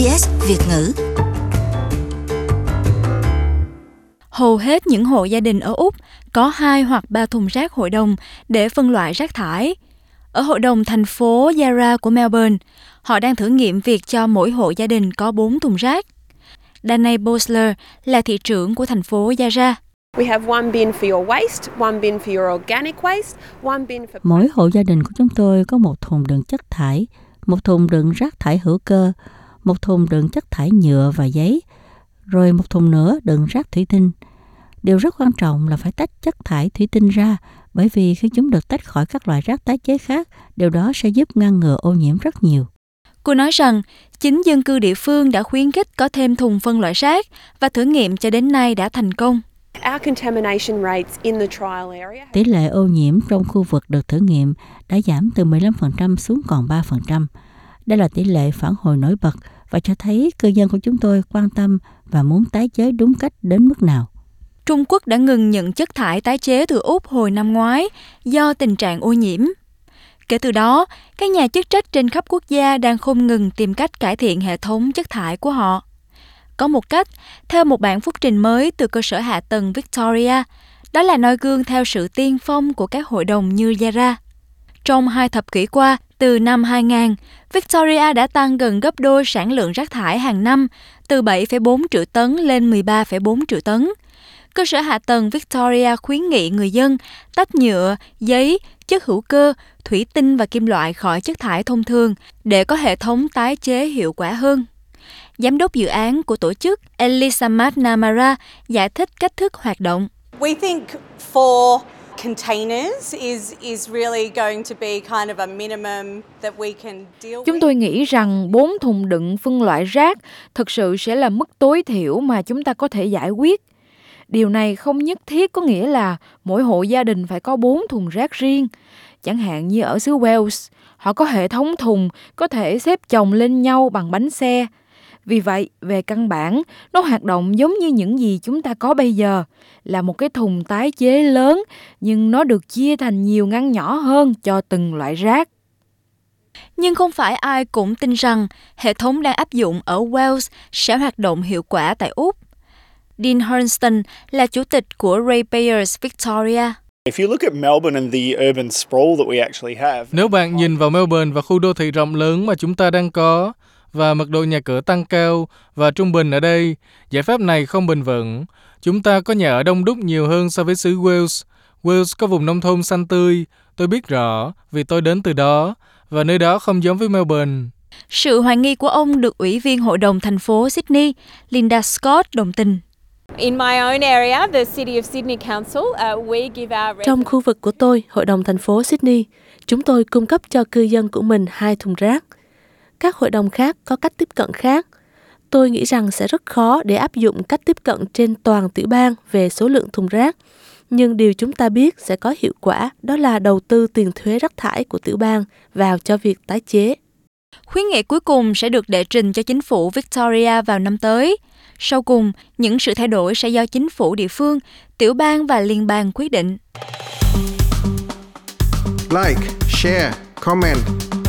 SBS Việt ngữ. Hầu hết những hộ gia đình ở Úc có 2 hoặc 3 thùng rác hội đồng để phân loại rác thải. Ở hội đồng thành phố Yarra của Melbourne, họ đang thử nghiệm việc cho mỗi hộ gia đình có 4 thùng rác. Danai Bosler là thị trưởng của thành phố Yarra. Mỗi hộ gia đình của chúng tôi có một thùng đựng chất thải, một thùng đựng rác thải hữu cơ, một thùng đựng chất thải nhựa và giấy, rồi một thùng nữa đựng rác thủy tinh. Điều rất quan trọng là phải tách chất thải thủy tinh ra, bởi vì khi chúng được tách khỏi các loại rác tái chế khác, điều đó sẽ giúp ngăn ngừa ô nhiễm rất nhiều. Cô nói rằng, chính dân cư địa phương đã khuyến khích có thêm thùng phân loại rác và thử nghiệm cho đến nay đã thành công. Tỷ lệ ô nhiễm trong khu vực được thử nghiệm đã giảm từ 15% xuống còn 3%. Đây là tỷ lệ phản hồi nổi bật và cho thấy cư dân của chúng tôi quan tâm và muốn tái chế đúng cách đến mức nào. Trung Quốc đã ngừng nhận chất thải tái chế từ Úc hồi năm ngoái do tình trạng ô nhiễm. Kể từ đó, các nhà chức trách trên khắp quốc gia đang không ngừng tìm cách cải thiện hệ thống chất thải của họ. Có một cách, theo một bản phúc trình mới từ cơ sở hạ tầng Victoria, đó là noi gương theo sự tiên phong của các hội đồng như Yarra. Trong 2 thập kỷ qua, từ năm 2000, Victoria đã tăng gần gấp đôi sản lượng rác thải hàng năm, từ 7,4 triệu tấn lên 13,4 triệu tấn. Cơ sở hạ tầng Victoria khuyến nghị người dân tách nhựa, giấy, chất hữu cơ, thủy tinh và kim loại khỏi chất thải thông thường để có hệ thống tái chế hiệu quả hơn. Giám đốc dự án của tổ chức Elisa McNamara giải thích cách thức hoạt động. Chúng tôi nghĩ rằng 4 thùng đựng phân loại rác thực sự sẽ là mức tối thiểu mà chúng ta có thể giải quyết. Điều này không nhất thiết có nghĩa là mỗi hộ gia đình phải có 4 thùng rác riêng. Chẳng hạn như ở xứ Wales, họ có hệ thống thùng có thể xếp chồng lên nhau bằng bánh xe. Vì vậy, về căn bản, nó hoạt động giống như những gì chúng ta có bây giờ, là một cái thùng tái chế lớn nhưng nó được chia thành nhiều ngăn nhỏ hơn cho từng loại rác. Nhưng không phải ai cũng tin rằng hệ thống đang áp dụng ở Wales sẽ hoạt động hiệu quả tại Úc. Dean Hurston là chủ tịch của Raypayers Victoria. Nếu bạn nhìn vào Melbourne và khu đô thị rộng lớn mà chúng ta đang có, và mật độ nhà cửa tăng cao và trung bình ở đây, giải pháp này không bền vững. Chúng ta có nhà ở đông đúc nhiều hơn so với xứ Wales. Wales có vùng nông thôn xanh tươi, tôi biết rõ vì tôi đến từ đó, và nơi đó không giống với Melbourne. Sự hoài nghi của ông được Ủy viên Hội đồng thành phố Sydney, Linda Scott, đồng tình. Trong khu vực của tôi, Hội đồng thành phố Sydney, chúng tôi cung cấp cho cư dân của mình 2 thùng rác. Các hội đồng khác có cách tiếp cận khác. Tôi nghĩ rằng sẽ rất khó để áp dụng cách tiếp cận trên toàn tiểu bang về số lượng thùng rác. Nhưng điều chúng ta biết sẽ có hiệu quả đó là đầu tư tiền thuế rác thải của tiểu bang vào cho việc tái chế. Khuyến nghị cuối cùng sẽ được đệ trình cho chính phủ Victoria vào năm tới. Sau cùng, những sự thay đổi sẽ do chính phủ địa phương, tiểu bang và liên bang quyết định. Like, share, comment.